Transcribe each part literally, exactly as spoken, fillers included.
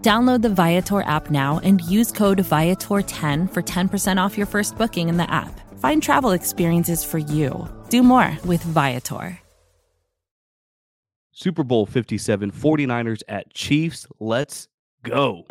Download the Viator app now and use code Viator ten for ten percent off your first booking in the app. Find travel experiences for you. Do more with Viator. Super Bowl fifty-seven, forty-niners at Chiefs. Let's go.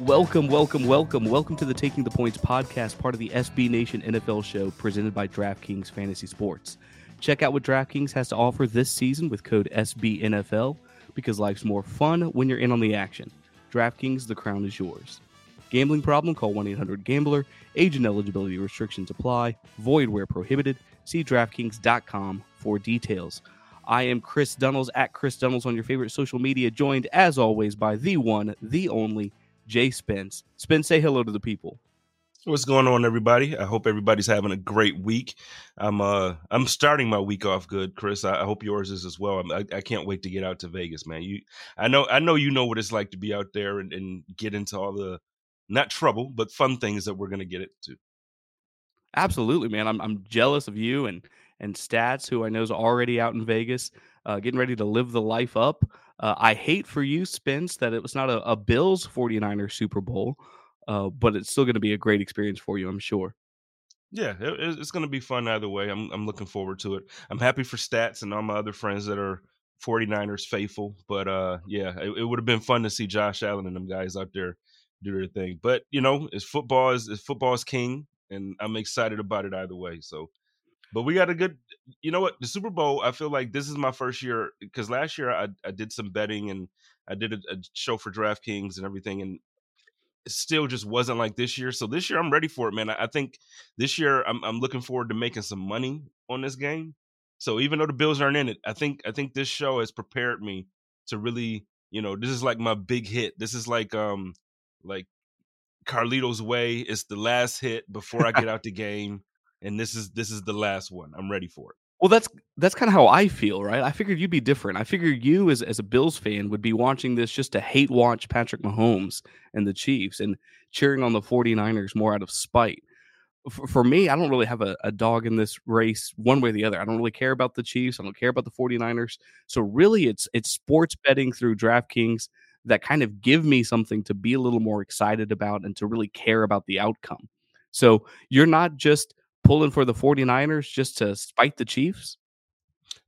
Welcome, welcome, welcome, welcome to the Taking the Points podcast, part of the S B Nation N F L show presented by DraftKings Fantasy Sports. Check out what DraftKings has to offer this season with code S B N F L, because life's more fun when you're in on the action. DraftKings, the crown is yours. Gambling problem? Call one eight hundred gambler. Age and eligibility restrictions apply. Void where prohibited. See DraftKings dot com for details. I am Chris Dunnells, at Chris Dunnells on your favorite social media, joined as always by the one, the only, Jay Spence. Spence, say hello to the people. What's going on, everybody? I hope everybody's having a great week. I'm uh, I'm starting my week off good, Chris. I, I hope yours is as well. I, I can't wait to get out to Vegas, man. You, I know, I know you know what it's like to be out there and, and get into all the not trouble, but fun things that we're going to get into. Absolutely, man. I'm I'm jealous of you and and Stats, who I know is already out in Vegas, uh, getting ready to live the life up. Uh, I hate for you, Spence, that it was not a, a Bills forty-niners Super Bowl, uh, but it's still going to be a great experience for you, I'm sure. Yeah, it, it's going to be fun either way. I'm I'm looking forward to it. I'm happy for Stats and all my other friends that are forty-niners faithful. But, uh, yeah, it, it would have been fun to see Josh Allen and them guys out there do their thing. But, you know, it's football is it's football is king, and I'm excited about it either way. So. But we got a good, you know what, the Super Bowl, I feel like this is my first year, because last year I, I did some betting and I did a, a show for DraftKings and everything, and it still just wasn't like this year. So this year I'm ready for it, man. I, I think this year I'm, I'm looking forward to making some money on this game. So even though the Bills aren't in it, I think I think this show has prepared me to really, you know, this is like my big hit. This is like um like Carlito's Way. It's the last hit before I get out the game. And this is this is the last one. I'm ready for it. Well, that's that's kind of how I feel, right? I figured you'd be different. I figured you, as as a Bills fan, would be watching this just to hate watch Patrick Mahomes and the Chiefs and cheering on the forty-niners more out of spite. For, for me, I don't really have a, a dog in this race one way or the other. I don't really care about the Chiefs. I don't care about the forty-niners. So really, it's it's sports betting through DraftKings that kind of give me something to be a little more excited about and to really care about the outcome. So you're not just pulling for the forty-niners just to spite the Chiefs?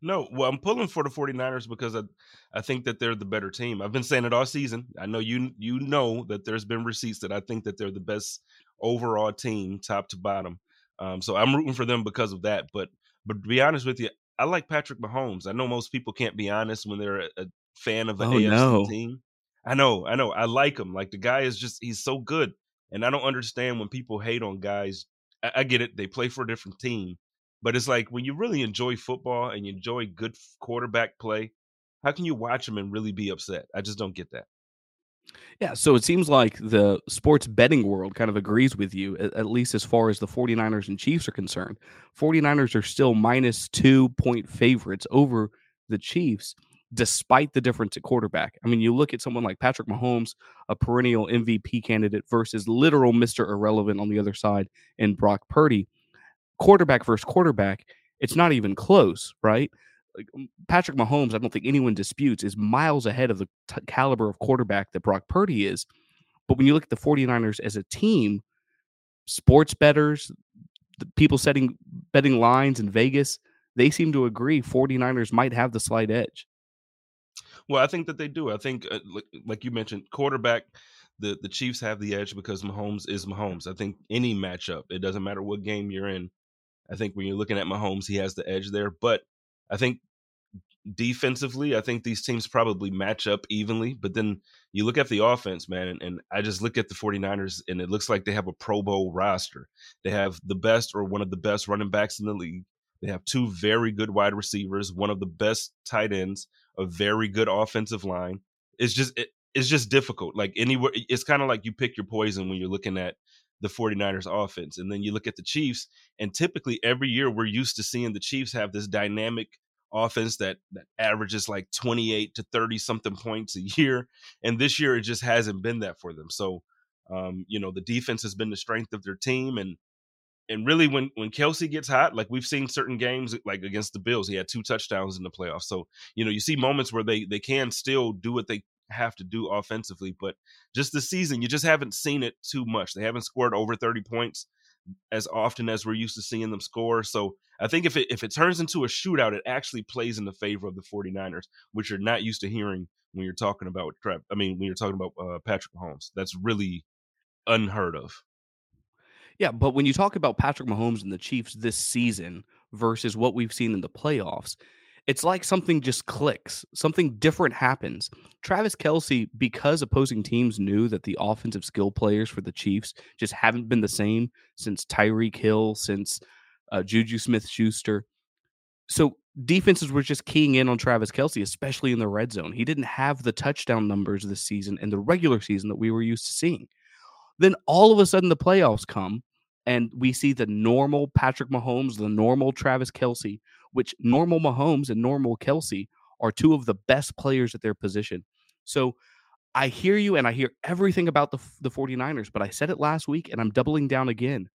No, well, I'm pulling for the forty-niners because I, I think that they're the better team. I've been saying it all season. I know you you know that there's been receipts that I think that they're the best overall team, top to bottom. Um, so I'm rooting for them because of that. But but to be honest with you, I like Patrick Mahomes. I know most people can't be honest when they're a, a fan of the oh, A F C no. team. I know, I know. I like him. Like, the guy is just, he's so good. And I don't understand when people hate on guys. I get it. They play for a different team. But it's like, when you really enjoy football and you enjoy good quarterback play, how can you watch them and really be upset? I just don't get that. Yeah, so it seems like the sports betting world kind of agrees with you, at least as far as the forty-niners and Chiefs are concerned. forty-niners are still minus two-point favorites over the Chiefs, despite the difference at quarterback. I mean, you look at someone like Patrick Mahomes, a perennial M V P candidate, versus literal Mister Irrelevant on the other side in Brock Purdy. Quarterback versus quarterback, it's not even close, right? Like, Patrick Mahomes, I don't think anyone disputes, is miles ahead of the t- caliber of quarterback that Brock Purdy is. But when you look at the forty-niners as a team, sports bettors, the people setting betting lines in Vegas, they seem to agree forty-niners might have the slight edge. Well, I think that they do. I think, uh, like you mentioned, quarterback, the, the Chiefs have the edge because Mahomes is Mahomes. I think any matchup, it doesn't matter what game you're in. I think when you're looking at Mahomes, he has the edge there. But I think defensively, I think these teams probably match up evenly. But then you look at the offense, man, and, and I just look at the forty-niners, and it looks like they have a Pro Bowl roster. They have the best or one of the best running backs in the league. They have two very good wide receivers, one of the best tight ends, a very good offensive line. It's just it, it's just difficult. Like anywhere, it's kind of like you pick your poison when you're looking at the 49ers offense. And then you look at the Chiefs, and typically every year we're used to seeing the Chiefs have this dynamic offense that, that averages like twenty-eight to thirty something points a year. And this year it just hasn't been that for them. So, um, you know, the defense has been the strength of their team. And, and really when, when Kelce gets hot, like we've seen certain games, like against the Bills, he had two touchdowns in the playoffs. So, you know, you see moments where they, they can still do what they have to do offensively, but just this season, you just haven't seen it too much. They haven't scored over thirty points as often as we're used to seeing them score. So I think if it if it turns into a shootout, it actually plays in the favor of the 49ers, which you're not used to hearing when you're talking about Trav. I mean, when you're talking about uh, Patrick Mahomes, that's really unheard of. Yeah, but when you talk about Patrick Mahomes and the Chiefs this season versus what we've seen in the playoffs, it's like something just clicks. Something different happens. Travis Kelce, because opposing teams knew that the offensive skill players for the Chiefs just haven't been the same since Tyreek Hill, since uh, Juju Smith Schuster. So defenses were just keying in on Travis Kelce, especially in the red zone. He didn't have the touchdown numbers this season and the regular season that we were used to seeing. Then all of a sudden the playoffs come, and we see the normal Patrick Mahomes, the normal Travis Kelce, which normal Mahomes and normal Kelce are two of the best players at their position. So I hear you, and I hear everything about the, the 49ers, but I said it last week, and I'm doubling down again.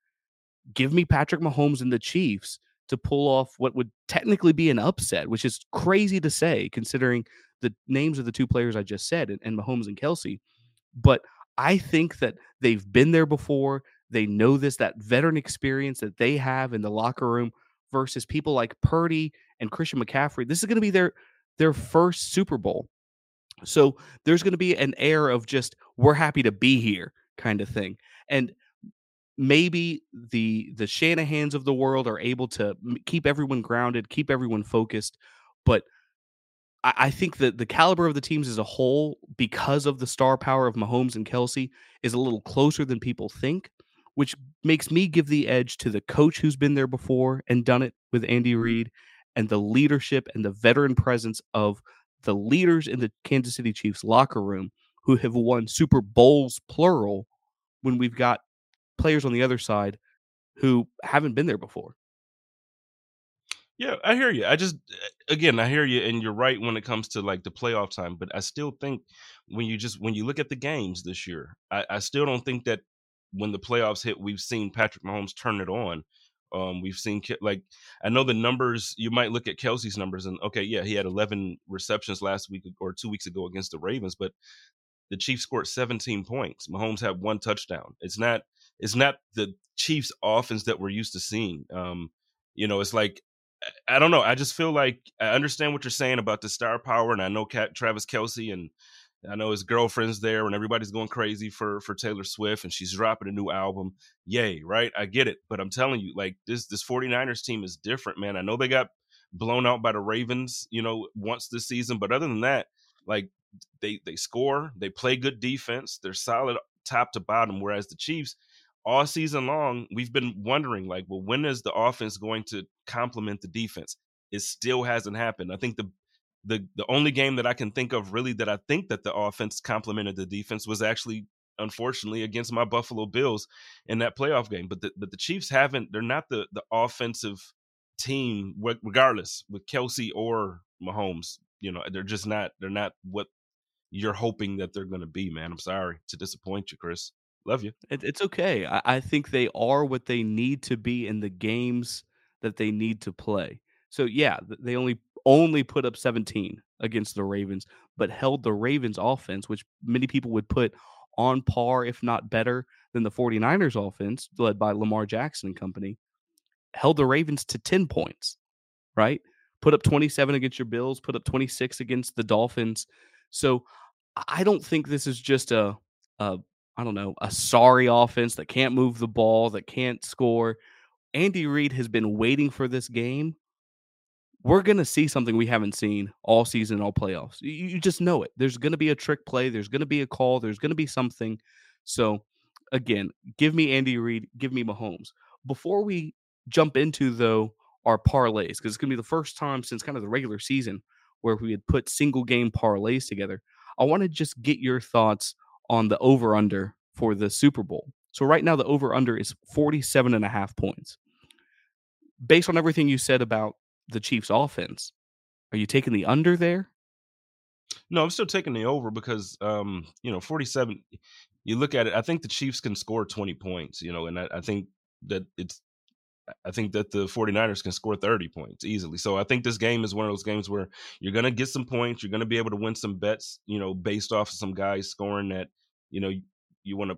Give me Patrick Mahomes and the Chiefs to pull off what would technically be an upset, which is crazy to say considering the names of the two players I just said, and, and Mahomes and Kelce. But I think that they've been there before. They know this, that veteran experience that they have in the locker room versus people like Purdy and Christian McCaffrey. This is going to be their their first Super Bowl. So there's going to be an air of just, we're happy to be here kind of thing. And maybe the the Shanahans of the world are able to keep everyone grounded, keep everyone focused. But I, I think that the caliber of the teams as a whole, because of the star power of Mahomes and Kelce, is a little closer than people think, which makes me give the edge to the coach who's been there before and done it with Andy Reid, and the leadership and the veteran presence of the leaders in the Kansas City Chiefs locker room who have won Super Bowls, plural, when we've got players on the other side who haven't been there before. Yeah, I hear you. I just, again, I hear you, and you're right when it comes to like the playoff time, but I still think when you just, when you look at the games this year, I, I still don't think that when the playoffs hit, we've seen Patrick Mahomes turn it on. Um, we've seen, like, I know the numbers, you might look at Kelce's numbers and, okay, yeah, he had eleven receptions last week or two weeks ago against the Ravens, but the Chiefs scored seventeen points. Mahomes had one touchdown. It's not, it's not the Chiefs offense that we're used to seeing. Um, you know, it's like, I don't know. I just feel like I understand what you're saying about the star power, and I know Cat, Travis Kelce, and I know his girlfriend's there, and everybody's going crazy for, for Taylor Swift, and she's dropping a new album. Yay, right? I get it. But I'm telling you, like, this this 49ers team is different, man. I know they got blown out by the Ravens, you know, once this season. But other than that, like, they they score. They play good defense. They're solid top to bottom, whereas the Chiefs, all season long, we've been wondering, like, well, when is the offense going to complement the defense? It still hasn't happened. I think the The the only game that I can think of really that I think that the offense complemented the defense was actually, unfortunately, against my Buffalo Bills in that playoff game. But the, but the Chiefs haven't, they're not the, the offensive team, regardless, with Kelce or Mahomes. You know, they're just not, they're not what you're hoping that they're going to be, man. I'm sorry to disappoint you, Chris. Love you. It, it's okay. I, I think they are what they need to be in the games that they need to play. So, yeah, they only only put up seventeen against the Ravens, but held the Ravens offense, which many people would put on par, if not better, than the 49ers offense led by Lamar Jackson and company, held the Ravens to ten points, right? Put up twenty-seven against your Bills, put up twenty-six against the Dolphins. So I don't think this is just a, a I don't know, a sorry offense that can't move the ball, that can't score. Andy Reid has been waiting for this game. We're going to see something we haven't seen all season, all playoffs. You, you just know it. There's going to be a trick play. There's going to be a call. There's going to be something. So, again, give me Andy Reid. Give me Mahomes. Before we jump into, though, our parlays, because it's going to be the first time since kind of the regular season where we had put single game parlays together. I want to just get your thoughts on the over-under for the Super Bowl. So right now, the over-under is forty-seven and a half points. Based on everything you said about the Chiefs offense, are you taking the under there? No, I'm still taking the over because, um, you know, forty-seven, you look at it, I think the Chiefs can score twenty points, you know, and I, I think that it's, I think that the 49ers can score thirty points easily. So I think this game is one of those games where you're going to get some points. You're going to be able to win some bets, you know, based off of some guys scoring that, you know, you, you want to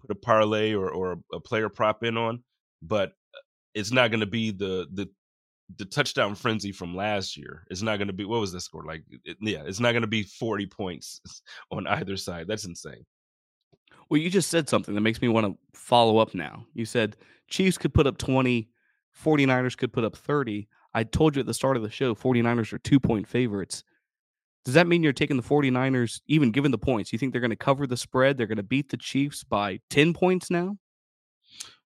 put a parlay or, or a player prop in on, but it's not going to be the, the, the touchdown frenzy from last year. It's not going to be, what was the score? Like, it, yeah, it's not going to be forty points on either side. That's insane. Well, you just said something that makes me want to follow up now. You said Chiefs could put up twenty, 49ers could put up thirty. I told you at the start of the show, 49ers are two-point favorites. Does that mean you're taking the 49ers, even given the points? You think they're going to cover the spread? They're going to beat the Chiefs by ten points now?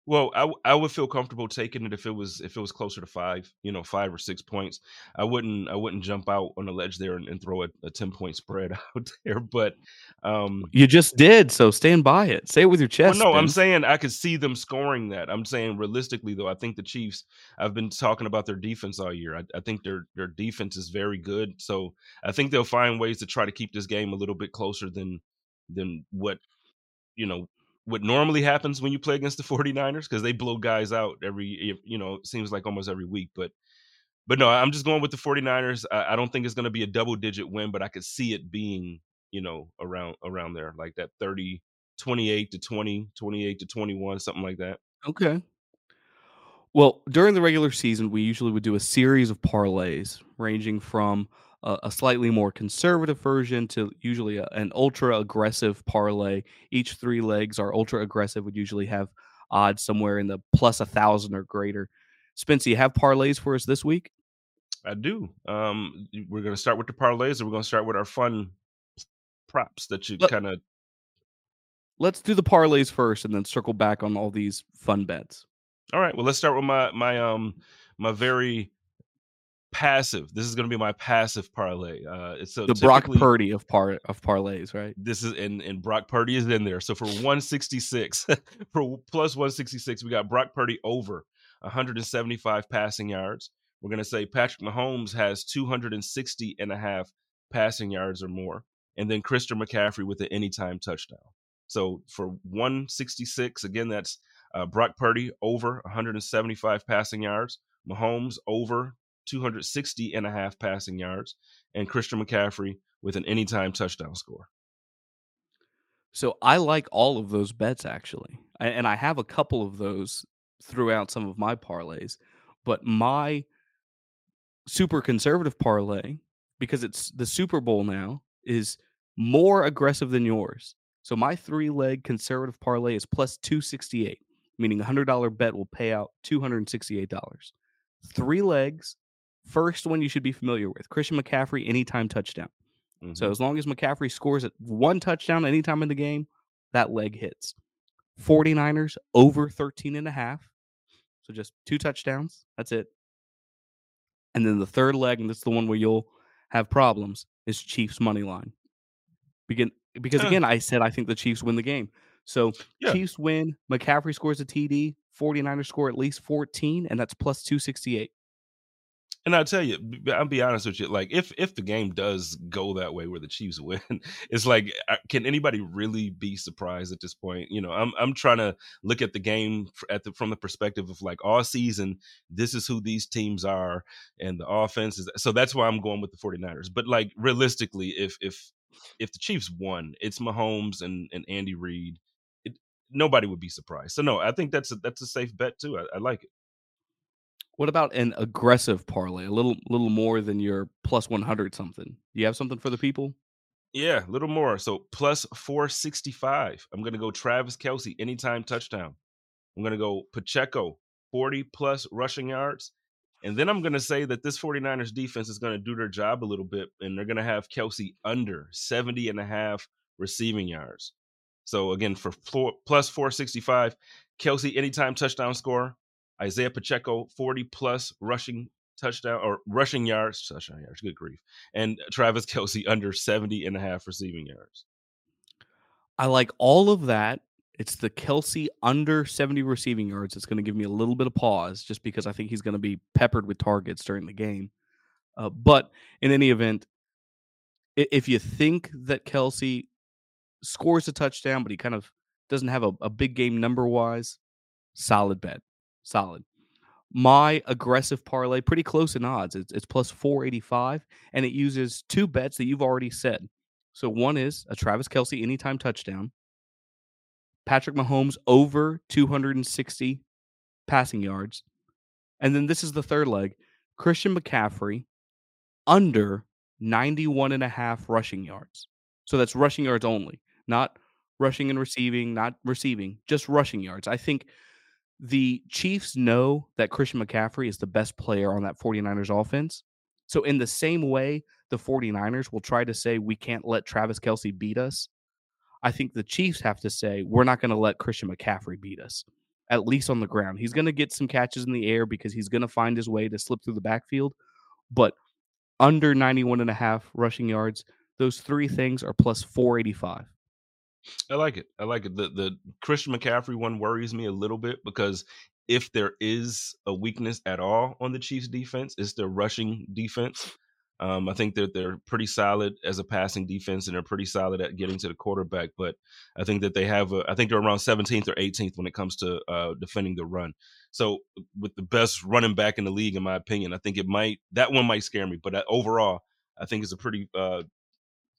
Well, I, I would feel comfortable taking it if it was if it was closer to five, you know, five or six points. I wouldn't I wouldn't jump out on a ledge there and, and throw a, a ten point spread out there. But um, you just did, so stand by it. Say it with your chest. Well, no, man. I'm saying I could see them scoring that. I'm saying realistically, though, I think the Chiefs. I've been talking about their defense all year. I, I think their their defense is very good, so I think they'll find ways to try to keep this game a little bit closer than than what you know. what normally happens when you play against the 49ers, because they blow guys out every, you know, it seems like almost every week. But, but no, I'm just going with the 49ers. I, I don't think it's going to be a double digit win, but I could see it being, you know, around, around there, like that thirty, twenty-eight to twenty, twenty-eight to twenty-one, something like that. Okay. Well, during the regular season, we usually would do a series of parlays ranging from a slightly more conservative version to usually a, an ultra aggressive parlay. Each three legs are ultra aggressive, would usually have odds somewhere in the plus a thousand or greater. Spence, you have parlays for us this week? I do. Um, we're going to start with the parlays, and we're going to start with our fun props that you kind of. Let's do the parlays first and then circle back on all these fun bets. All right. Well, let's start with my, my, um, my very, passive. This is going to be my passive parlay. Uh, it's so the Brock Purdy of par of parlays, right? This is and and Brock Purdy is in there. So for one sixty-six, for plus one sixty-six, we got Brock Purdy over one seventy-five passing yards. We're going to say Patrick Mahomes has two sixty and a half passing yards or more, and then Christian McCaffrey with an anytime touchdown. So for one sixty-six, again, that's uh, Brock Purdy over one seventy-five passing yards, Mahomes over two sixty and a half passing yards, and Christian McCaffrey with an anytime touchdown score. So I like all of those bets, actually. And I have a couple of those throughout some of my parlays. But my super conservative parlay, because it's the Super Bowl now, is more aggressive than yours. So my three-leg conservative parlay is plus two sixty-eight, meaning a one hundred dollars bet will pay out two hundred sixty-eight dollars. Three legs. First one you should be familiar with, Christian McCaffrey, anytime touchdown. Mm-hmm. So as long as McCaffrey scores at one touchdown anytime in the game, that leg hits. 49ers over thirteen and a half. So just two touchdowns. That's it. And then the third leg, and that's the one where you'll have problems, is Chiefs money line. Begin, because, again, I said I think the Chiefs win the game. So yeah. Chiefs win, McCaffrey scores a T D, 49ers score at least fourteen, and that's plus two sixty-eight. And I'll tell you, I'll be honest with you, like if if the game does go that way where the Chiefs win, it's like, can anybody really be surprised at this point? You know, I'm I'm trying to look at the game at the, from the perspective of like all season, this is who these teams are and the offense is. So that's why I'm going with the 49ers. But like realistically, if if if the Chiefs won, it's Mahomes and, and Andy Reid. It, nobody would be surprised. So, no, I think that's a, that's a safe bet, too. I, I like it. What about an aggressive parlay? A little little more than your plus one hundred something. You have something for the people? Yeah, a little more. So plus four sixty-five. I'm going to go Travis Kelce, anytime touchdown. I'm going to go Pacheco, forty plus rushing yards. And then I'm going to say that this 49ers defense is going to do their job a little bit, and they're going to have Kelce under seventy and a half receiving yards. So, again, for plus four sixty-five, Kelce, anytime touchdown score. Isaiah Pacheco, forty plus rushing touchdown or rushing yards, touchdown yards, good grief. And Travis Kelce under seventy and a half receiving yards. I like all of that. It's the Kelce under seventy receiving yards. It's going to give me a little bit of pause just because I think he's going to be peppered with targets during the game. Uh, but in any event, if you think that Kelce scores a touchdown, but he kind of doesn't have a, a big game number-wise, solid bet. Solid. My aggressive parlay, pretty close in odds. It's, it's plus four eighty-five, and it uses two bets that you've already said. So one is a Travis Kelce anytime touchdown, Patrick Mahomes over two hundred sixty passing yards, and then this is the third leg, Christian McCaffrey under ninety-one and a half rushing yards. So that's rushing yards only, not rushing and receiving, not receiving, just rushing yards. I think the Chiefs know that Christian McCaffrey is the best player on that 49ers offense. So in the same way, the 49ers will try to say, we can't let Travis Kelce beat us. I think the Chiefs have to say, we're not going to let Christian McCaffrey beat us, at least on the ground. He's going to get some catches in the air because he's going to find his way to slip through the backfield. But under ninety-one and a half rushing yards, those three things are plus four eighty-five. I like it. I like it. The the Christian McCaffrey one worries me a little bit because if there is a weakness at all on the Chiefs defense, it's their rushing defense. Um, I think that they're pretty solid as a passing defense and they're pretty solid at getting to the quarterback. But I think that they have, a, I think they're around seventeenth or eighteenth when it comes to uh, defending the run. So with the best running back in the league, in my opinion, I think it might, that one might scare me. But overall, I think it's a pretty, uh,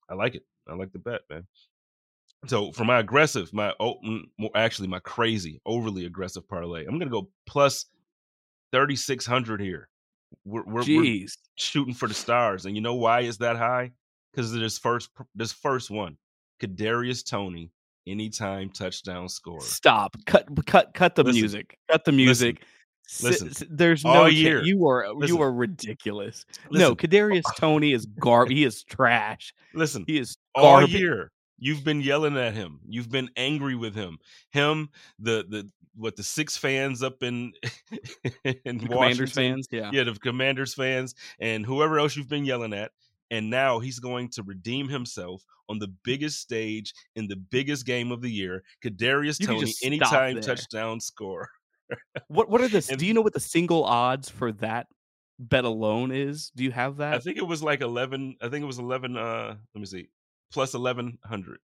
I like it. I like the bet, man. So for my aggressive, my open, well, actually my crazy, overly aggressive parlay, I'm going to go plus thirty-six hundred here. We're, we're, we're shooting for the stars. And you know why it's that high? Because of this first, this first one, Kadarius Toney, anytime touchdown scorer. Stop. Cut, cut, cut the listen, music. Cut the music. Listen, S- listen. There's no year. Ca- you are, listen. you are ridiculous. Listen. No, Kadarius Toney is garbage. He is trash. Listen, he is garbage. All year. You've been yelling at him. You've been angry with him. Him, the the what the six fans up in in the Washington. Commanders fans, yeah, yeah, the Commanders fans, and whoever else you've been yelling at. And now he's going to redeem himself on the biggest stage in the biggest game of the year. Kadarius Toney, anytime touchdown score. What what are this? And, do you know what the single odds for that bet alone is? Do you have that? I think it was like eleven. I think it was eleven. Uh, let me see. Plus eleven hundred.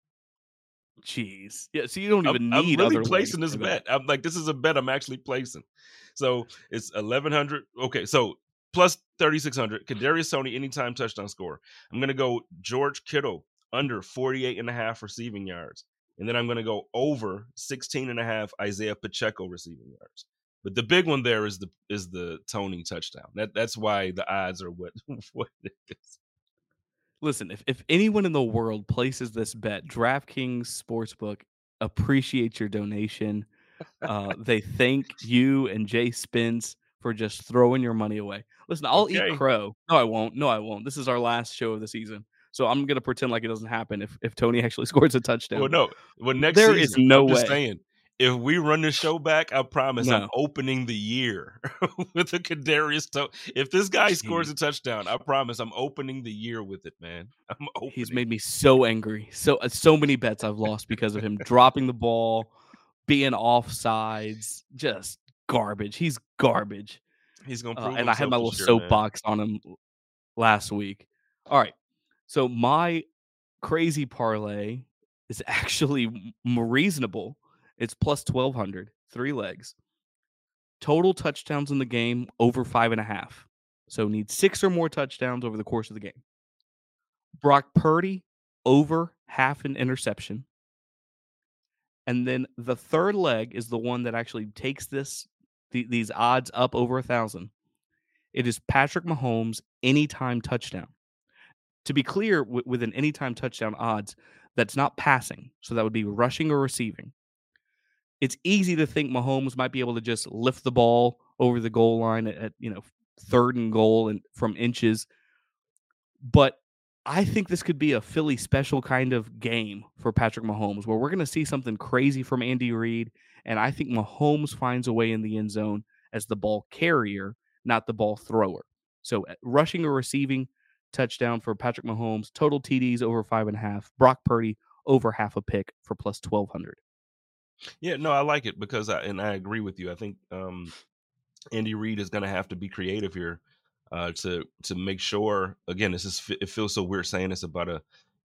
Jeez. Yeah, so you don't even I'm, need I'm really other placing this bet. I'm like, this is a bet I'm actually placing. So it's eleven hundred. Okay, so plus thirty-six hundred. Kadarius Toney, anytime touchdown scorer. I'm going to go George Kittle under forty-eight and a half receiving yards. And then I'm going to go over sixteen and a half Isaiah Pacheco receiving yards. But the big one there is the is the Toney touchdown. That That's why the odds are what, what it is. Listen, if, if anyone in the world places this bet, DraftKings Sportsbook appreciates your donation. Uh, they thank you and Jay Spence for just throwing your money away. Listen, I'll okay. eat crow. No, I won't. No, I won't. This is our last show of the season. So I'm going to pretend like it doesn't happen if, if Toney actually scores a touchdown. Well, no. Well, next there season, is no I'm way. Just saying, if we run the show back, I promise no. I'm opening the year with a Kadarius Toney. If this guy Jeez. Scores a touchdown, I promise I'm opening the year with it, man. I'm opening. He's made me so angry. So uh, so many bets I've lost because of him dropping the ball, being offsides, just garbage. He's garbage. He's going to prove uh, and I had my little sure, soapbox man. On him last week. All right. So my crazy parlay is actually more reasonable. It's plus twelve hundred, three legs. Total touchdowns in the game over five and a half. So need six or more touchdowns over the course of the game. Brock Purdy over half an interception. And then the third leg is the one that actually takes this the, these odds up over a thousand. It is Patrick Mahomes anytime touchdown. To be clear, w- with an anytime touchdown odds, that's not passing. So that would be rushing or receiving. It's easy to think Mahomes might be able to just lift the ball over the goal line at, you know, third and goal and from inches. But I think this could be a Philly special kind of game for Patrick Mahomes where we're going to see something crazy from Andy Reid. And I think Mahomes finds a way in the end zone as the ball carrier, not the ball thrower. So rushing or receiving touchdown for Patrick Mahomes, total T Ds over five and a half, Brock Purdy over half a pick for plus twelve hundred. Yeah, no, I like it because I, and I agree with you. I think um, Andy Reid is going to have to be creative here uh, to, to make sure, again, this is, it feels so weird saying this about a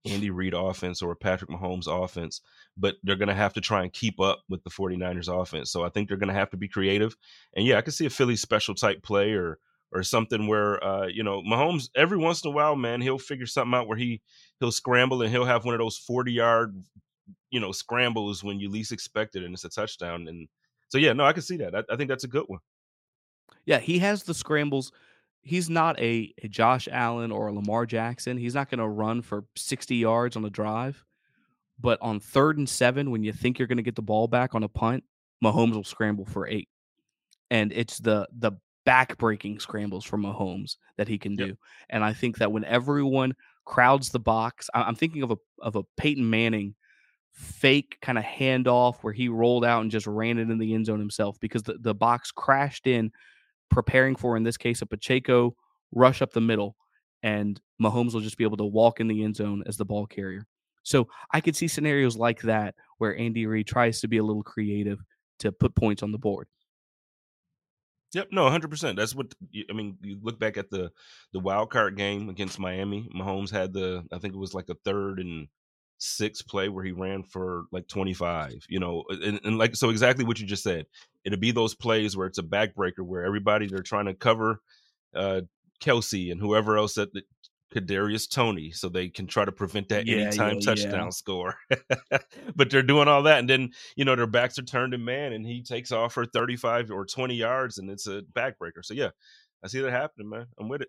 Andy Reid offense or a Patrick Mahomes offense, but they're going to have to try and keep up with the 49ers offense. So I think they're going to have to be creative. And yeah, I could see a Philly special type play or, or something where, uh, you know, Mahomes, every once in a while, man, he'll figure something out where he, he'll scramble and he'll have one of those forty yard, you know, scrambles when you least expect it. And it's a touchdown. And so, yeah, no, I can see that. I, I think that's a good one. Yeah. He has the scrambles. He's not a, a Josh Allen or a Lamar Jackson. He's not going to run for sixty yards on a drive, but on third and seven, when you think you're going to get the ball back on a punt, Mahomes will scramble for eight. And it's the, the, back-breaking scrambles from Mahomes that he can do. Yep. And I think that when everyone crowds the box, I'm thinking of a of a Peyton Manning fake kind of handoff where he rolled out and just ran it in the end zone himself because the, the box crashed in, preparing for, in this case, a Pacheco rush up the middle, and Mahomes will just be able to walk in the end zone as the ball carrier. So I could see scenarios like that where Andy Reid tries to be a little creative to put points on the board. Yep, no, one hundred percent. That's what, I mean, you look back at the, the wild card game against Miami. Mahomes had the, I think it was like a third and six play where he ran for like twenty-five, you know, and, and like, so exactly what you just said. It'll be those plays where it's a backbreaker where everybody, they're trying to cover uh, Kelce and whoever else that Kadarius Toney, so they can try to prevent that yeah, anytime yeah, touchdown yeah. score. But they're doing all that, and then you know their backs are turned to man, and he takes off for thirty-five or twenty yards, and it's a backbreaker. So yeah, I see that happening, man. I'm with it.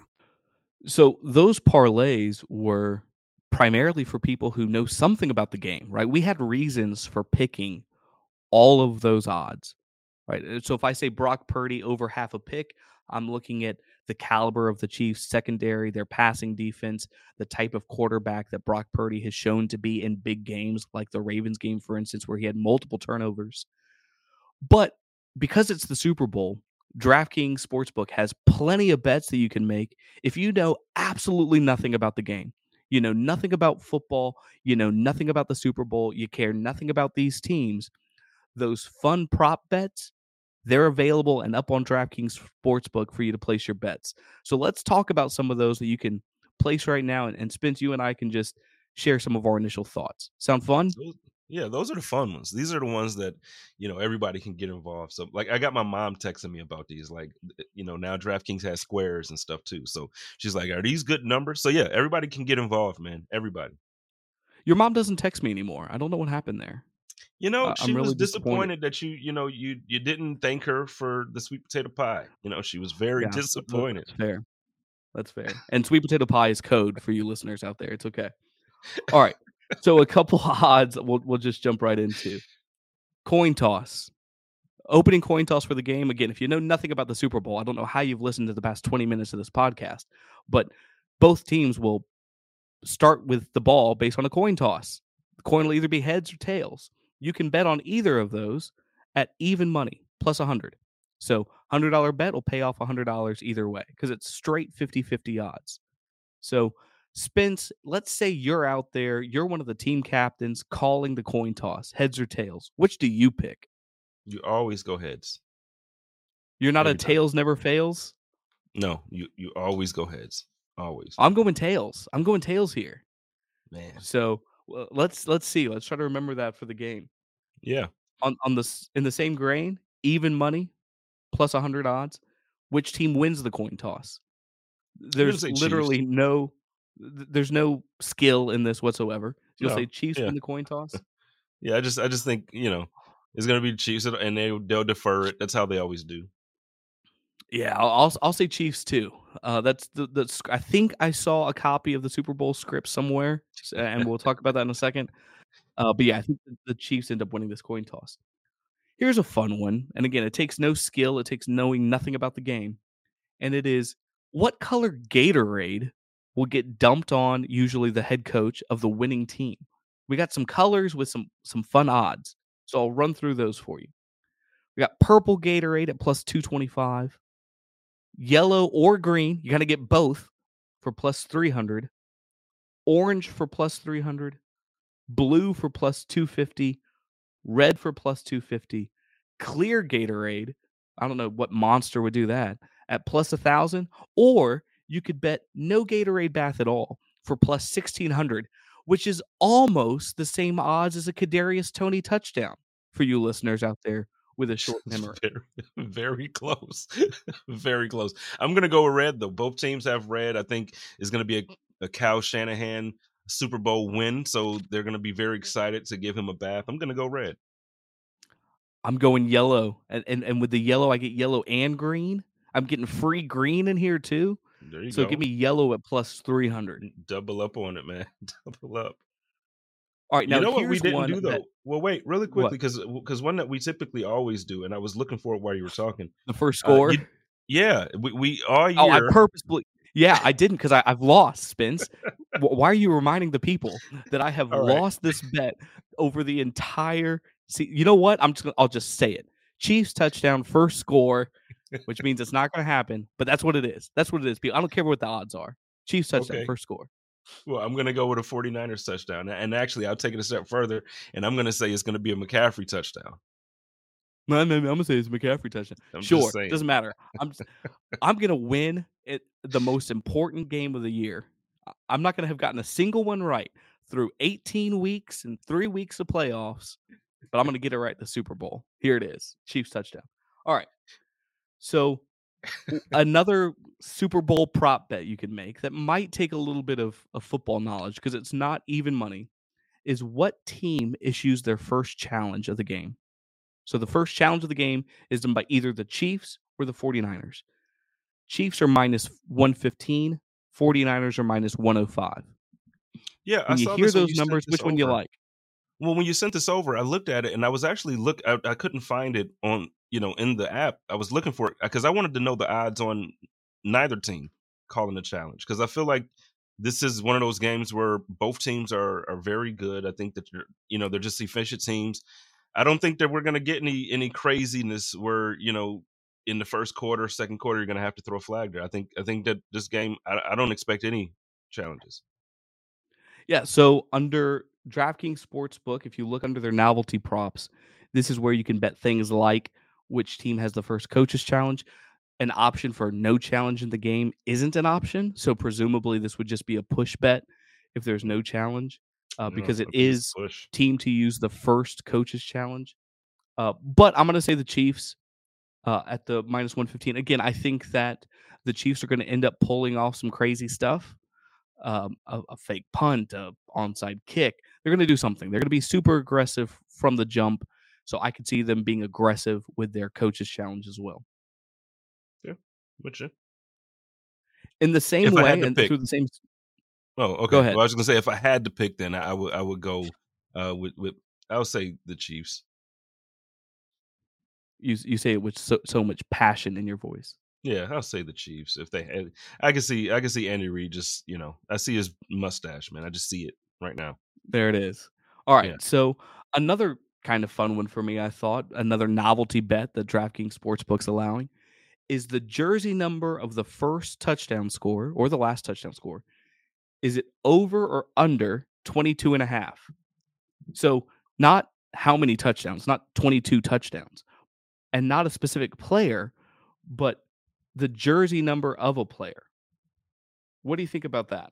So those parlays were primarily for people who know something about the game, right? We had reasons for picking all of those odds, right? So if I say Brock Purdy over half a pick, I'm looking at the caliber of the Chiefs secondary, their passing defense, the type of quarterback that Brock Purdy has shown to be in big games, like the Ravens game, for instance, where he had multiple turnovers. But because it's the Super Bowl, DraftKings Sportsbook has plenty of bets that you can make if you know absolutely nothing about the game. You know nothing about football. You know nothing about the Super Bowl. You care nothing about these teams. Those fun prop bets, they're available and up on DraftKings Sportsbook for you to place your bets. So let's talk about some of those that you can place right now. And, and Spence, you and I can just share some of our initial thoughts. Sound fun? Yeah, those are the fun ones. These are the ones that, you know, everybody can get involved. So, like, I got my mom texting me about these. Like, you know, now DraftKings has squares and stuff, too. So she's like, are these good numbers? So, yeah, everybody can get involved, man. Everybody. Your mom doesn't text me anymore. I don't know what happened there. You know, uh, she really was disappointed, disappointed that you, you know, you you didn't thank her for the sweet potato pie. You know, she was very yeah, disappointed. That's fair. That's fair. And sweet potato pie is code for you listeners out there. It's okay. All right. So a couple odds we'll we'll just jump right into. Coin toss. Opening coin toss for the game. Again, if you know nothing about the Super Bowl, I don't know how you've listened to the past twenty minutes of this podcast, but both teams will start with the ball based on a coin toss. The coin will either be heads or tails. You can bet on either of those at even money, plus one hundred. So one hundred dollars bet will pay off one hundred dollars either way because it's straight fifty-fifty odds. So Spence, let's say you're out there. You're one of the team captains calling the coin toss, heads or tails. Which do you pick? You always go heads. You're not Every a tails time. Never fails? No, you, you always go heads. Always. I'm going tails. I'm going tails here. Man. So well, let's let's see. Let's try to remember that for the game. Yeah. On on the in the same grain, even money, plus one hundred odds. Which team wins the coin toss? There's literally Chiefs. no there's no skill in this whatsoever. You'll no. say Chiefs yeah. win the coin toss? yeah, I just I just think, you know, it's going to be Chiefs and they they'll defer it. That's how they always do. Yeah, I'll I'll, I'll say Chiefs too. Uh, that's the, the I think I saw a copy of the Super Bowl script somewhere, and we'll talk about that in a second. Uh, but yeah, I think the Chiefs end up winning this coin toss. Here's a fun one, and again, it takes no skill. It takes knowing nothing about the game, and it is what color Gatorade will get dumped on usually the head coach of the winning team. We got some colors with some some fun odds, so I'll run through those for you. We got purple Gatorade at plus two twenty-five. Yellow or green, you got to get both for plus three hundred. Orange for plus three hundred. Blue for plus two fifty. Red for plus two fifty. Clear Gatorade, I don't know what monster would do that, at plus one thousand. Or you could bet no Gatorade bath at all for plus sixteen hundred, which is almost the same odds as a Kadarius Toney touchdown for you listeners out there with a short memory. Very, very close. Very close. I'm going to go with red, though. Both teams have red. I think it's going to be a, a Kyle Shanahan Super Bowl win, so they're going to be very excited to give him a bath. I'm going to go red. I'm going yellow. And, and and with the yellow, I get yellow and green. I'm getting free green in here, too. There you so go. So give me yellow at plus three hundred. Double up on it, man. Double up. All right, now you know what we didn't do though. That, well, wait, really quickly, because because one that we typically always do, and I was looking for it while you were talking. The first score, uh, you, yeah, we, we all year. Oh, I purposefully, yeah, I didn't because I I've lost, Spence. Why are you reminding the people that I have all lost right. this bet over the entire? See, you know what? I'm just gonna, I'll just say it. Chiefs touchdown, first score, which means it's not going to happen. But that's what it is. That's what it is. People, I don't care what the odds are. Chiefs touchdown, okay. first score. Well, I'm going to go with a forty-niners touchdown. And actually, I'll take it a step further, and I'm going to say it's going to be a McCaffrey touchdown. I'm going to say it's a McCaffrey touchdown. I'm sure, it doesn't matter. I'm just, I'm going to win it, the most important game of the year. I'm not going to have gotten a single one right through eighteen weeks and three weeks of playoffs, but I'm going to get it right the Super Bowl. Here it is, Chiefs touchdown. All right, so another Super Bowl prop bet you can make that might take a little bit of, of football knowledge because it's not even money is what team issues their first challenge of the game. So the first challenge of the game is done by either the Chiefs or the forty-niners. Chiefs are minus one fifteen, forty-niners are minus one oh five. Yeah, when I you saw hear those you numbers, which over. One you like? Well, when you sent this over, I looked at it and I was actually look. I, I couldn't find it on, you know, in the app. I was looking for it because I wanted to know the odds on neither team calling the challenge because I feel like this is one of those games where both teams are are very good. I think that, you know, they're just efficient teams. I don't think that we're going to get any any craziness where, you know, in the first quarter, second quarter, you're going to have to throw a flag there. I think I think that this game, I, I don't expect any challenges. Yeah. So under DraftKings Sportsbook, if you look under their novelty props, this is where you can bet things like which team has the first coaches challenge. An option for no challenge in the game isn't an option. So presumably this would just be a push bet if there's no challenge uh, no, because it is push. Team to use the first coaches challenge. Uh, but I'm going to say the Chiefs uh, at the minus one fifteen. Again, I think that the Chiefs are going to end up pulling off some crazy stuff. Um, a, a fake punt, a onside kick. They're going to do something. They're going to be super aggressive from the jump. So I could see them being aggressive with their coaches challenge as well. Yeah, which in the same if way and pick. Through the same. Oh, okay. Go ahead. Well, I was going to say if I had to pick, then I would I would go uh, with with I would say the Chiefs. You you say it with so, so much passion in your voice. Yeah, I'll say the Chiefs if they had. I can see I can see Andy Reid just, you know, I see his mustache, man. I just see it right now. There it is. All right. Yeah. So another kind of fun one for me, I thought. Another novelty bet that DraftKings Sportsbook's allowing is the jersey number of the first touchdown score or the last touchdown score. Is it over or under twenty-two and a half? So not how many touchdowns, not twenty-two touchdowns, and not a specific player, but the jersey number of a player. What do you think about that?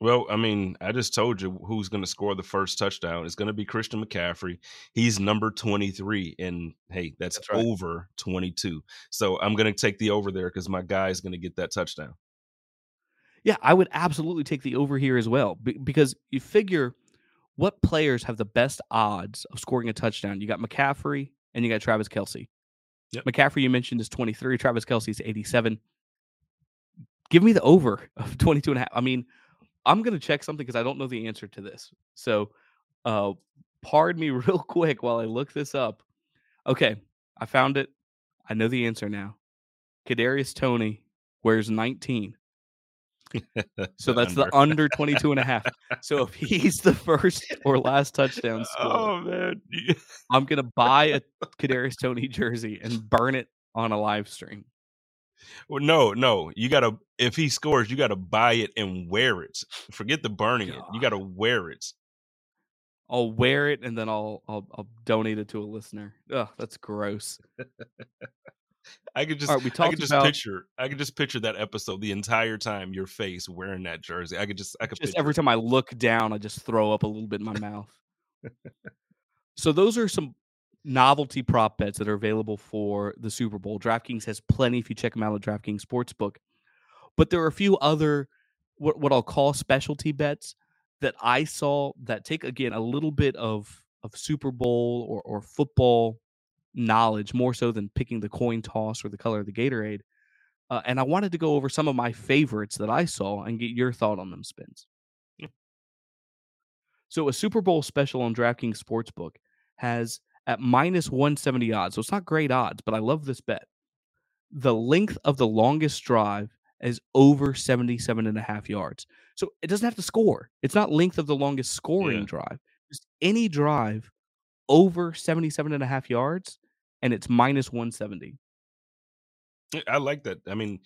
Well, I mean, I just told you who's going to score the first touchdown. It's going to be Christian McCaffrey. He's number twenty-three, and, hey, that's, that's right. over twenty-two. So I'm going to take the over there because my guy is going to get that touchdown. Yeah, I would absolutely take the over here as well be- because you figure what players have the best odds of scoring a touchdown. You got McCaffrey and you got Travis Kelce. Yep. McCaffrey, you mentioned, is twenty-three. Travis Kelce is eighty-seven. Give me the over of twenty-two and a half. I mean, I'm going to check something because I don't know the answer to this. So uh, pardon me real quick while I look this up. Okay, I found it. I know the answer now. Kadarius Toney wears nineteen. So that's under. The under twenty-two and a half. So if he's the first or last touchdown scorer, oh, man. I'm going to buy a Kadarius Toney jersey and burn it on a live stream. Well, no, no. You gotta, if he scores, you gotta buy it and wear it. Forget the burning God. It. You gotta wear it. I'll wear it and then I'll I'll, I'll donate it to a listener. Ugh, that's gross. I could just, right, we I could just about, picture, I could just picture that episode the entire time. Your face wearing that jersey. I could just, I could just every it. Time I look down, I just throw up a little bit in my mouth. So those are some novelty prop bets that are available for the Super Bowl. DraftKings has plenty if you check them out at DraftKings Sportsbook. But there are a few other what, what I'll call specialty bets that I saw that take, again, a little bit of, of Super Bowl or, or football knowledge, more so than picking the coin toss or the color of the Gatorade. Uh, and I wanted to go over some of my favorites that I saw and get your thought on them, Spence. Yeah. So a Super Bowl special on DraftKings Sportsbook has at minus one seventy odds. So it's not great odds, but I love this bet. The length of the longest drive is over seventy-seven and a half yards. So it doesn't have to score. It's not length of the longest scoring yeah. drive. Just any drive over seventy-seven and a half yards, and it's minus one seventy. I like that. I mean,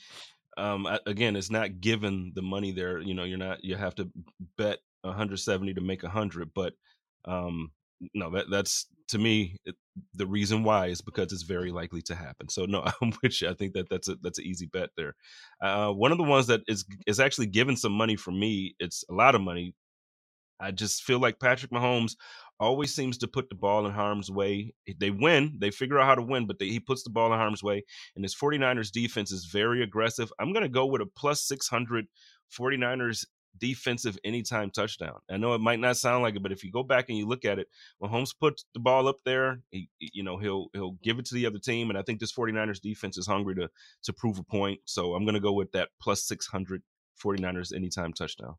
um, I, again, it's not given the money there. You know, you're not, you have to bet one hundred seventy to make one hundred, but um, no, that that's, to me, it, the reason why is because it's very likely to happen. So no, I'm with you. I think that that's a, that's an easy bet there. Uh, one of the ones that is, is actually given some money for me. It's a lot of money. I just feel like Patrick Mahomes always seems to put the ball in harm's way. They win, they figure out how to win, but they, he puts the ball in harm's way, and his 49ers defense is very aggressive. I'm going to go with a plus six hundred 49ers defensive anytime touchdown. I know it might not sound like it, but if you go back and you look at it, Mahomes puts the ball up there, he, you know, he'll he'll give it to the other team, and I think this 49ers defense is hungry to to prove a point. So I'm going to go with that plus six hundred 49ers anytime touchdown.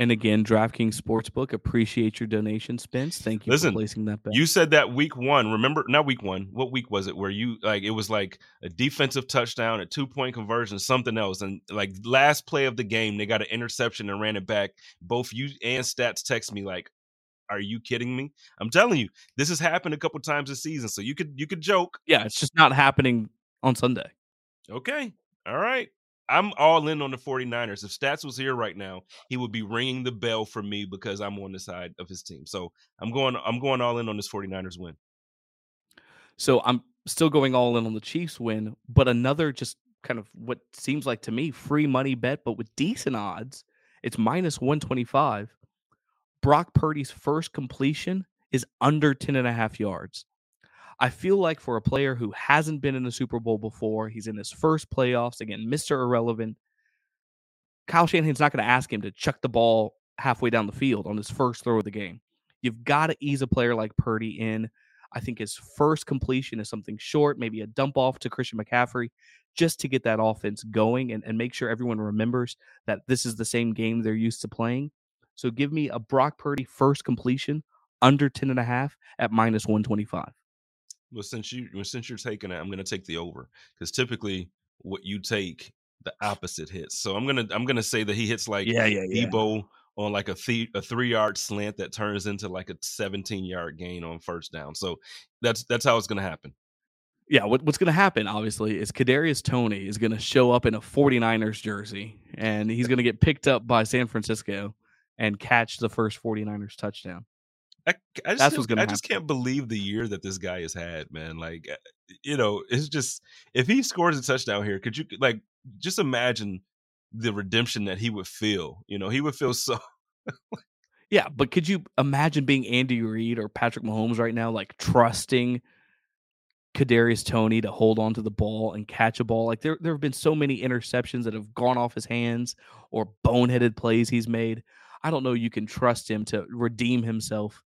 And again, DraftKings Sportsbook, appreciate your donation, Spence. Thank you Listen, for placing that bet. You said that week one, remember, not week one, what week was it where you, like, it was like a defensive touchdown, a two-point conversion, something else. And, like, last play of the game, they got an interception and ran it back. Both you and Stats text me, like, are you kidding me? I'm telling you, this has happened a couple times this season, so you could you could joke. Yeah, it's just not happening on Sunday. Okay, all right. I'm all in on the 49ers. If Stats was here right now, he would be ringing the bell for me because I'm on the side of his team. So I'm going I'm going all in on this 49ers win. So I'm still going all in on the Chiefs win, but another just kind of what seems like to me free money bet, but with decent odds. It's minus one twenty-five. Brock Purdy's first completion is under ten and a half yards. I feel like for a player who hasn't been in the Super Bowl before, he's in his first playoffs, again, Mister Irrelevant, Kyle Shanahan's not going to ask him to chuck the ball halfway down the field on his first throw of the game. You've got to ease a player like Purdy in. I think his first completion is something short, maybe a dump off to Christian McCaffrey, just to get that offense going and, and make sure everyone remembers that this is the same game they're used to playing. So give me a Brock Purdy first completion under ten and a half at minus one twenty-five. Well, since you since you're taking it, I'm going to take the over because typically what you take, the opposite hits. So I'm gonna I'm gonna say that he hits like yeah, yeah, Debo yeah. on like a, th- a three yard slant that turns into like a seventeen yard gain on first down. So that's that's how it's going to happen. Yeah, what, what's going to happen, obviously, is Kadarius Toney is going to show up in a forty-niners jersey, and he's going to get picked up by San Francisco and catch the first forty-niners touchdown. I, I just, That's what's gonna I happen. just can't believe the year that this guy has had, man. Like, you know, it's just, if he scores a touchdown here, could you, like, just imagine the redemption that he would feel? You know, he would feel so... Yeah, but could you imagine being Andy Reid or Patrick Mahomes right now, like, trusting Kadarius Toney to hold on to the ball and catch a ball? Like, there, there have been so many interceptions that have gone off his hands or boneheaded plays he's made. I don't know you can trust him to redeem himself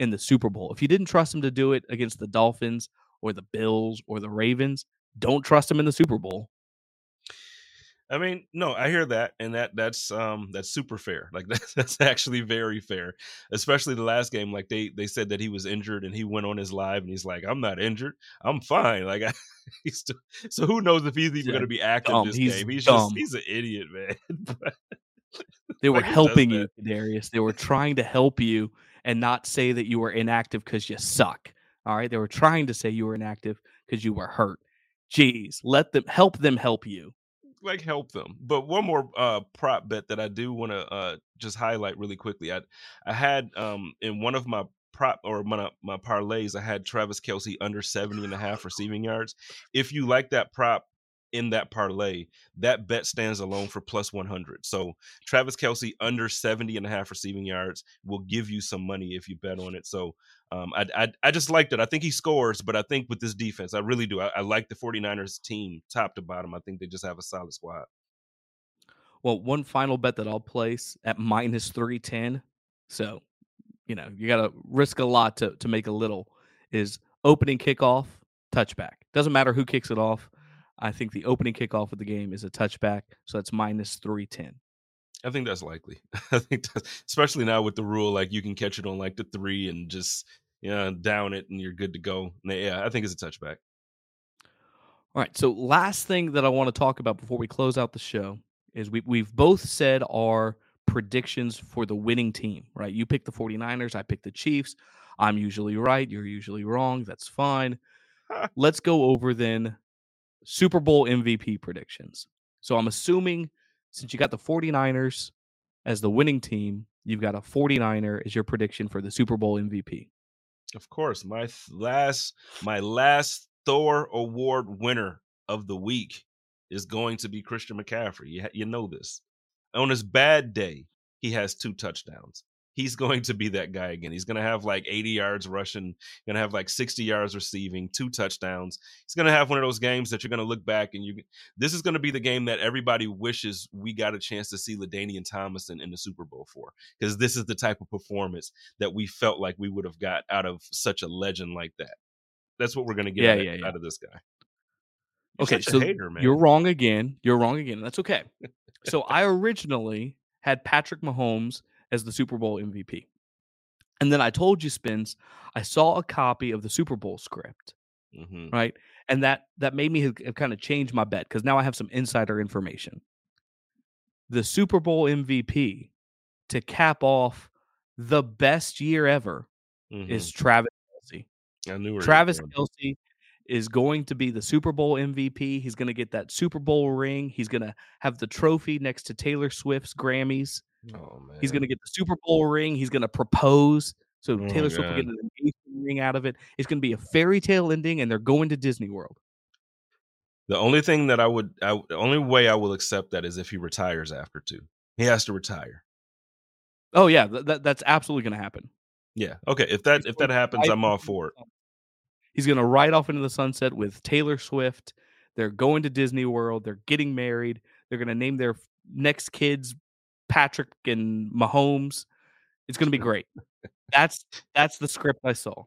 in the Super Bowl. If you didn't trust him to do it against the Dolphins or the Bills or the Ravens, don't trust him in the Super Bowl. I mean, no, I hear that, and that that's um that's super fair. Like that's that's actually very fair, especially the last game. Like they they said that he was injured, and he went on his live, and he's like, "I'm not injured, I'm fine." Like, I, he's still, so who knows if he's even yeah, going to be active dumb. this he's game? He's dumb. just he's an idiot, man. They were like helping you, Kadarius. They were trying to help you and not say that you were inactive because you suck. All right. They were trying to say you were inactive because you were hurt. Jeez, let them help them help you. Like, help them. But one more uh, prop bet that I do want to uh, just highlight really quickly. I I had um, in one of my prop or my, my parlays, I had Travis Kelce under seventy and a half receiving yards. If you like that prop, in that parlay, that bet stands alone for plus one hundred. So Travis Kelce under seventy and a half receiving yards will give you some money if you bet on it. So um, I, I I just liked it. I think he scores, but I think with this defense, I really do. I, I like the forty-niners team top to bottom. I think they just have a solid squad. Well, one final bet that I'll place at minus three ten. So, you know, you got to risk a lot to, to make a little, is opening kickoff, touchback. Doesn't matter who kicks it off. I think the opening kickoff of the game is a touchback, so that's minus three ten. I think that's likely. I think that's, especially now with the rule, like you can catch it on like the three and just, you know, down it and you're good to go. Yeah, I think it's a touchback. All right, so last thing that I want to talk about before we close out the show is we, we've both said our predictions for the winning team, right? You pick the forty-niners, I pick the Chiefs. I'm usually right, you're usually wrong. That's fine. Let's go over then Super Bowl M V P predictions. So I'm assuming since you got the forty-niners as the winning team, you've got a forty-niner as your prediction for the Super Bowl M V P. Of course, my th- last my last Thor Award winner of the week is going to be Christian McCaffrey. You, ha- you know this. On his bad day, he has two touchdowns. He's going to be that guy again. He's going to have like eighty yards rushing, going to have like sixty yards receiving, two touchdowns. He's going to have one of those games that you're going to look back and you. This is going to be the game that everybody wishes we got a chance to see LaDainian Tomlinson in the Super Bowl for, because this is the type of performance that we felt like we would have got out of such a legend like that. That's what we're going to get yeah, out, yeah, yeah. out of this guy. You're okay, so hater, man. You're wrong again. You're wrong again. That's okay. So I originally had Patrick Mahomes as the Super Bowl M V P. And then I told you, Spence, I saw a copy of the Super Bowl script, mm-hmm. right? And that that made me have kind of change my bet, because now I have some insider information. The Super Bowl M V P, to cap off the best year ever, mm-hmm. is Travis Kelce. I knew Travis Kelce is going to be the Super Bowl M V P. He's going to get that Super Bowl ring. He's going to have the trophy next to Taylor Swift's Grammys. Oh, man. He's going to get the Super Bowl ring. He's going to propose. So oh, Taylor Swift will get an engagement ring out of it. It's going to be a fairy tale ending, and they're going to Disney World. The only thing that I would, I, the only way I will accept that is if he retires after two. He has to retire. Oh yeah, th- that that's absolutely going to happen. Yeah. Okay. If that if that happens, I'm all for it. He's going to ride off into the sunset with Taylor Swift. They're going to Disney World. They're getting married. They're going to name their next kids Patrick and Mahomes. It's going to be great. That's that's the script I saw.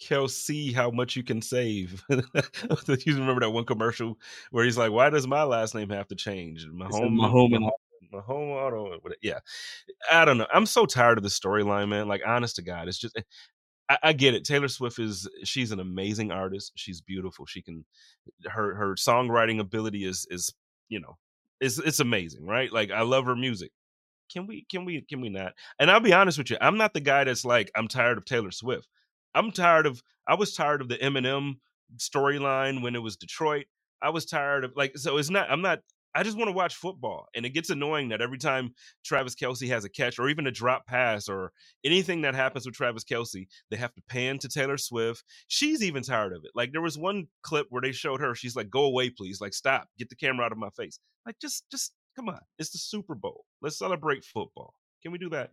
Kelce, how much you can save. You remember that one commercial where he's like, "Why does my last name have to change?" Mahomes, Mahomes, and Mahomes Auto. Yeah, I don't know. I'm so tired of the storyline, man. Like, honest to God, it's just. I, I get it. Taylor Swift is she's an amazing artist. She's beautiful. She can her her songwriting ability is is you know it's it's amazing, right? Like, I love her music. can we, can we, can we not? And I'll be honest with you. I'm not the guy that's like, I'm tired of Taylor Swift. I'm tired of, I was tired of the Eminem storyline when it was Detroit. I was tired of like, so it's not, I'm not, I just want to watch football. And it gets annoying that every time Travis Kelce has a catch or even a drop pass or anything that happens with Travis Kelce, they have to pan to Taylor Swift. She's even tired of it. Like there was one clip where they showed her, she's like, go away, please. Like, stop, get the camera out of my face. Like, just, just come on. It's the Super Bowl. Let's celebrate football. Can we do that?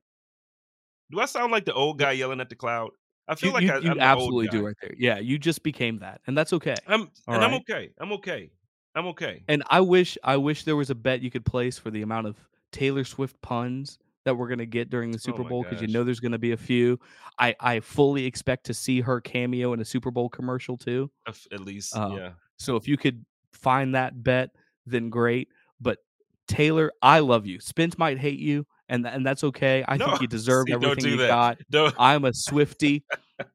Do I sound like the old guy yelling at the cloud? I feel you, like you, I you I'm absolutely the old guy. Do right there. Yeah. You just became that. And that's okay. I'm, All and right? I'm okay. I'm okay. I'm okay. And I wish I wish there was a bet you could place for the amount of Taylor Swift puns that we're going to get during the Super oh Bowl, because you know there's going to be a few. I, I fully expect to see her cameo in a Super Bowl commercial, too. At least, uh, yeah. So if you could find that bet, then great. But Taylor, I love you. Spence might hate you, and th- and that's okay. I no, think you deserve see, everything do you that. got. Don't. I'm a Swiftie.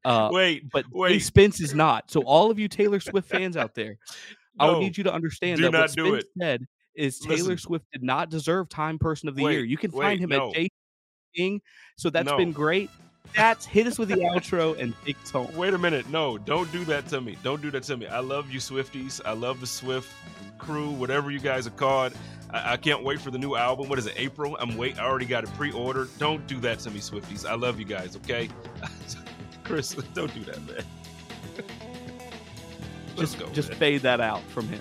Uh, wait, but wait. Spence is not. So all of you Taylor Swift fans out there, I would no, need you to understand that what Spence said is Taylor Listen. Swift did not deserve Time Person of the wait, Year. You can wait, find him no. at Jay King. So that's no. been great. That's hit us with the outro and big tone. Wait a minute. No, don't do that to me. Don't do that to me. I love you, Swifties. I love the Swift crew, whatever you guys are called. I, I can't wait for the new album. What is it, April? I'm wait. I already got it pre-ordered. Don't do that to me, Swifties. I love you guys, okay? Chris, don't do that, man. Just, go just fade that out from him.